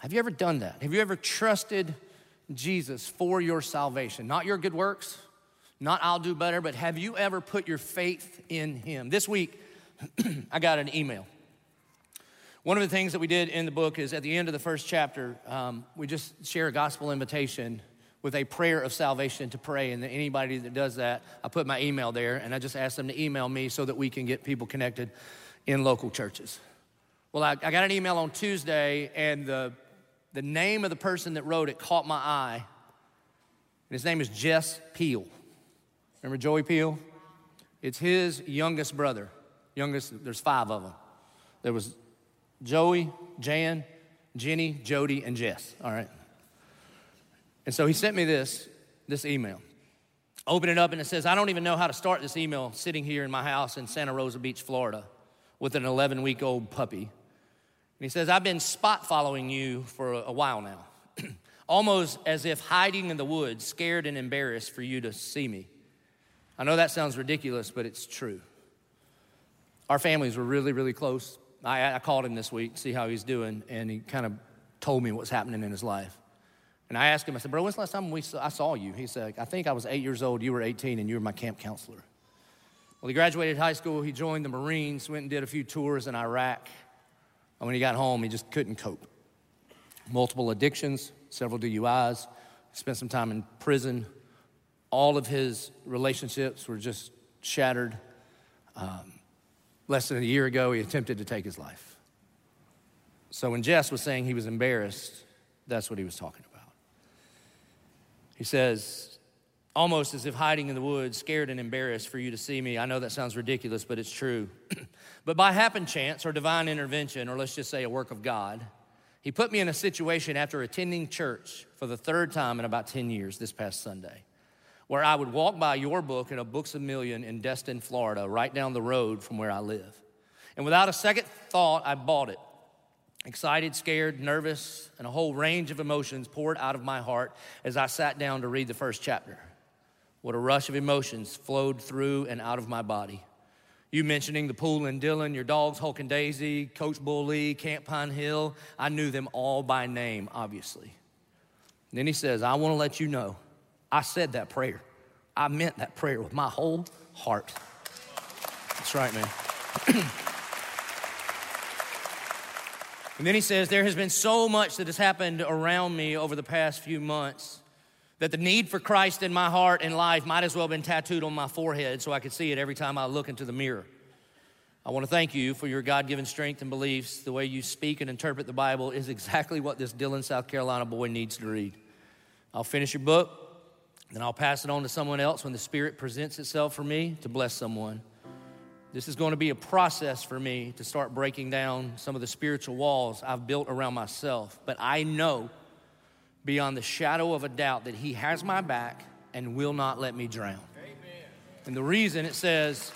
Have you ever done that? Have you ever trusted Jesus for your salvation? Not your good works, not I'll do better, but have you ever put your faith in him? This week, I got an email. One of the things that we did in the book is at the end of the first chapter, um, we just share a gospel invitation with a prayer of salvation to pray, and anybody that does that, I put my email there, and I just ask them to email me so that we can get people connected in local churches. Well, I, I got an email on Tuesday, and the The name of the person that wrote it caught my eye, and his name is Jess Peel. Remember Joey Peel? It's his youngest brother. Youngest, there's five of them. There was Joey, Jan, Jenny, Jody, and Jess, all right? And so he sent me this, this email. Open it up, and it says, I don't even know how to start this email sitting here in my house in Santa Rosa Beach, Florida, with an eleven-week-old puppy. And he says, I've been spot following you for a while now, almost as if hiding in the woods, scared and embarrassed for you to see me. I know that sounds ridiculous, but it's true. Our families were really, really close. I, I called him this week to see how he's doing, and he kind of told me what's happening in his life. And I asked him, I said, bro, when's the last time we saw, I saw you? He said, I think I was eight years old, you were eighteen, and you were my camp counselor. Well, he graduated high school, he joined the Marines, went and did a few tours in Iraq. And when he got home, he just couldn't cope. Multiple addictions, several D U Is, spent some time in prison. All of his relationships were just shattered. Um, less than a year ago, he attempted to take his life. So when Jess was saying he was embarrassed, that's what he was talking about. He says, almost as if hiding in the woods, scared and embarrassed for you to see me. I know that sounds ridiculous, but it's true. But by happen chance or divine intervention, or let's just say a work of God, he put me in a situation after attending church for the third time in about ten years this past Sunday, where I would walk by your book and a Books A Million in Destin, Florida, right down the road from where I live. And without a second thought, I bought it. Excited, scared, nervous, and a whole range of emotions poured out of my heart as I sat down to read the first chapter. What a rush of emotions flowed through and out of my body. You mentioning the pool in Dillon, your dogs, Hulk and Daisy, Coach Bull Lee, Camp Pine Hill, I knew them all by name, obviously. And then he says, I want to let you know, I said that prayer. I meant that prayer with my whole heart. That's right, man. And then he says, there has been so much that has happened around me over the past few months that the need for Christ in my heart and life might as well have been tattooed on my forehead so I could see it every time I look into the mirror. I want to thank you for your God-given strength and beliefs. The way you speak and interpret the Bible is exactly what this Dillon, South Carolina boy needs to read. I'll finish your book, then I'll pass it on to someone else when the Spirit presents itself for me to bless someone. This is going to be a process for me to start breaking down some of the spiritual walls I've built around myself, but I know beyond the shadow of a doubt that he has my back and will not let me drown. Amen. And the reason it says,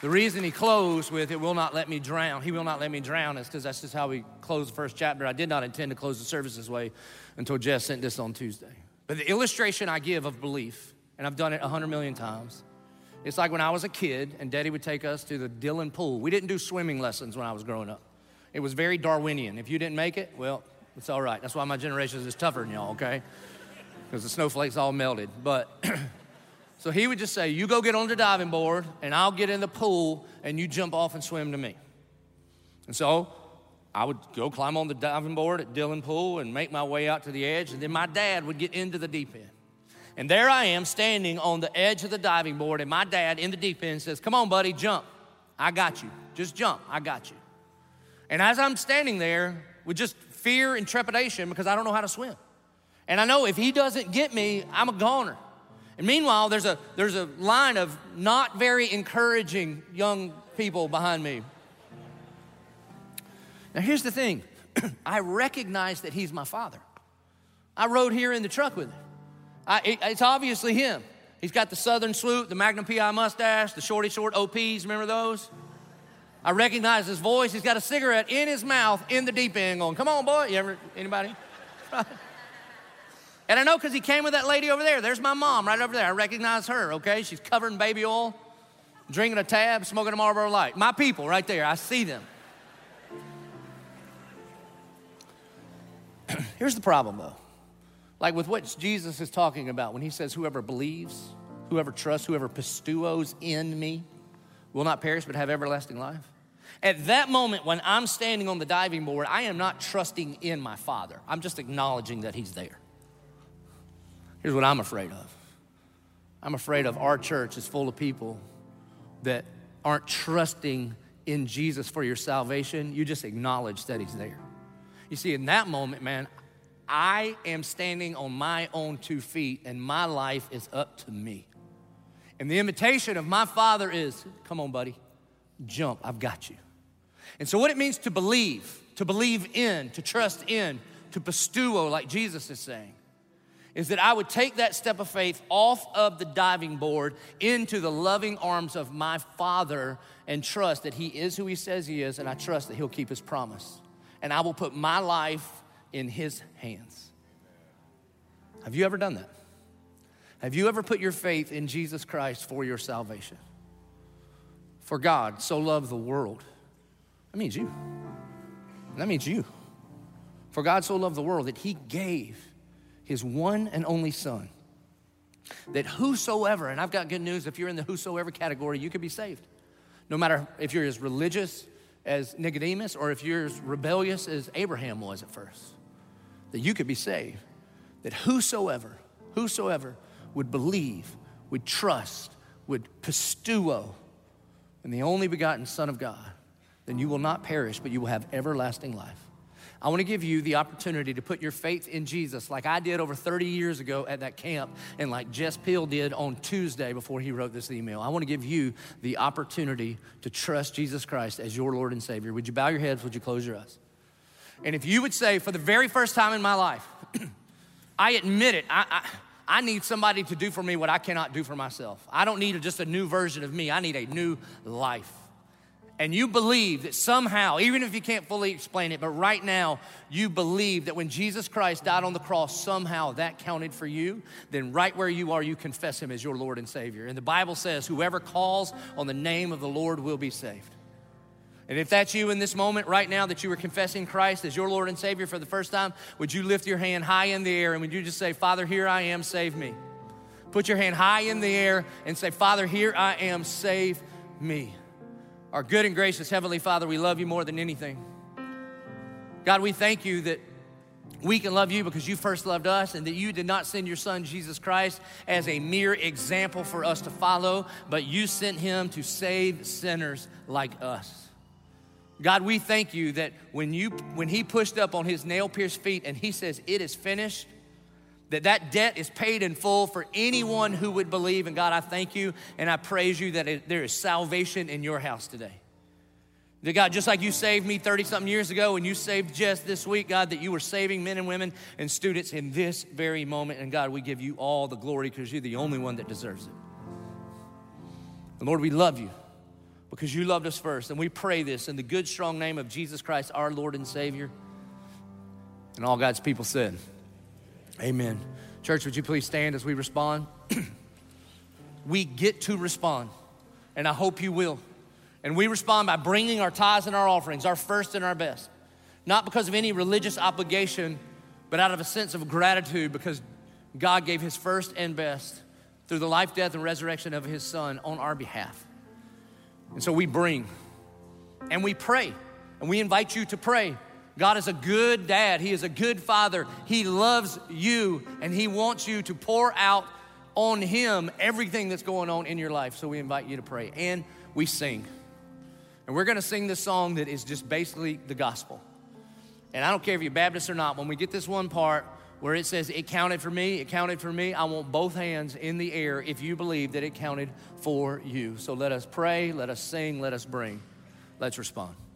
the reason he closed with, it will not let me drown, he will not let me drown, is because that's just how we close the first chapter. I did not intend to close the service this way until Jess sent this on Tuesday. But the illustration I give of belief, and I've done it a hundred million times, it's like when I was a kid and Daddy would take us to the Dillon pool. We didn't do swimming lessons when I was growing up. It was very Darwinian. If you didn't make it, well, it's all right. That's why my generation is tougher than y'all, okay? Because the snowflakes all melted. But so he would just say, you go get on the diving board and I'll get in the pool and you jump off and swim to me. And so I would go climb on the diving board at Dillon Pool and make my way out to the edge. And then my dad would get into the deep end. And there I am standing on the edge of the diving board and my dad in the deep end says, come on, buddy, jump. I got you. Just jump. I got you. And as I'm standing there with just fear and trepidation because I don't know how to swim. And I know if he doesn't get me, I'm a goner. And meanwhile, there's a there's a line of not very encouraging young people behind me. Now, here's the thing. I recognize that he's my father. I rode here in the truck with him. I, it, it's obviously him. He's got the Southern swoop, the Magnum P I mustache, the shorty short O Ps. Remember those? I recognize his voice. He's got a cigarette in his mouth in the deep end going, come on, boy. You ever, anybody? And I know because he came with that lady over there. There's my mom right over there. I recognize her, okay? She's covered in baby oil, drinking a Tab, smoking a Marlboro Light. My people right there. I see them. Here's the problem, though. Like with what Jesus is talking about when he says, whoever believes, whoever trusts, whoever pistuos in me, will not perish but have everlasting life. At that moment when I'm standing on the diving board, I am not trusting in my Father. I'm just acknowledging that he's there. Here's what I'm afraid of. I'm afraid of our church is full of people that aren't trusting in Jesus for your salvation. You just acknowledge that he's there. You see, in that moment, man, I am standing on my own two feet and my life is up to me. And the invitation of my Father is, come on, buddy, jump, I've got you. And so what it means to believe, to believe in, to trust in, to pistuo, like Jesus is saying, is that I would take that step of faith off of the diving board into the loving arms of my Father and trust that he is who he says he is, and I trust that he'll keep his promise. And I will put my life in his hands. Have you ever done that? Have you ever put your faith in Jesus Christ for your salvation? For God so loved the world. That means you. That means you. For God so loved the world that he gave his one and only Son, that whosoever, and I've got good news, if you're in the whosoever category, you could be saved. No matter if you're as religious as Nicodemus or if you're as rebellious as Abraham was at first, that you could be saved, that whosoever, whosoever, would believe, would trust, would pistuo in the only begotten Son of God, then you will not perish, but you will have everlasting life. I wanna give you the opportunity to put your faith in Jesus like I did over thirty years ago at that camp and like Jess Peel did on Tuesday before he wrote this email. I wanna give you the opportunity to trust Jesus Christ as your Lord and Savior. Would you bow your heads? Would you close your eyes? And if you would say, for the very first time in my life, I admit it, I, I I need somebody to do for me what I cannot do for myself. I don't need just a new version of me. I need a new life. And you believe that somehow, even if you can't fully explain it, but right now you believe that when Jesus Christ died on the cross, somehow that counted for you, then right where you are, you confess him as your Lord and Savior. And the Bible says, whoever calls on the name of the Lord will be saved. And if that's you in this moment right now that you are confessing Christ as your Lord and Savior for the first time, would you lift your hand high in the air and would you just say, Father, here I am, save me. Put your hand high in the air and say, Father, here I am, save me. Our good and gracious Heavenly Father, we love you more than anything. God, we thank you that we can love you because you first loved us and that you did not send your son, Jesus Christ, as a mere example for us to follow, but you sent him to save sinners like us. God, we thank you that when you when he pushed up on his nail-pierced feet and he says, it is finished, that that debt is paid in full for anyone who would believe. And God, I thank you and I praise you that it, there is salvation in your house today. That God, just like you saved me thirty-something years ago and you saved Jess this week, God, that you were saving men and women and students in this very moment. And God, we give you all the glory because you're the only one that deserves it. And Lord, we love you, because you loved us first. And we pray this in the good, strong name of Jesus Christ, our Lord and Savior. And all God's people said, amen. Church, would you please stand as we respond? We get to respond, and I hope you will. And we respond by bringing our tithes and our offerings, our first and our best, not because of any religious obligation, but out of a sense of gratitude because God gave his first and best through the life, death, and resurrection of his son on our behalf. And so we bring, and we pray, and we invite you to pray. God is a good dad. He is a good father. He loves you, and he wants you to pour out on him everything that's going on in your life. So we invite you to pray, and we sing. And we're gonna sing this song that is just basically the gospel. And I don't care if you're Baptist or not, when we get this one part where it says, it counted for me, it counted for me. I want both hands in the air if you believe that it counted for you. So let us pray, let us sing, let us bring. Let's respond.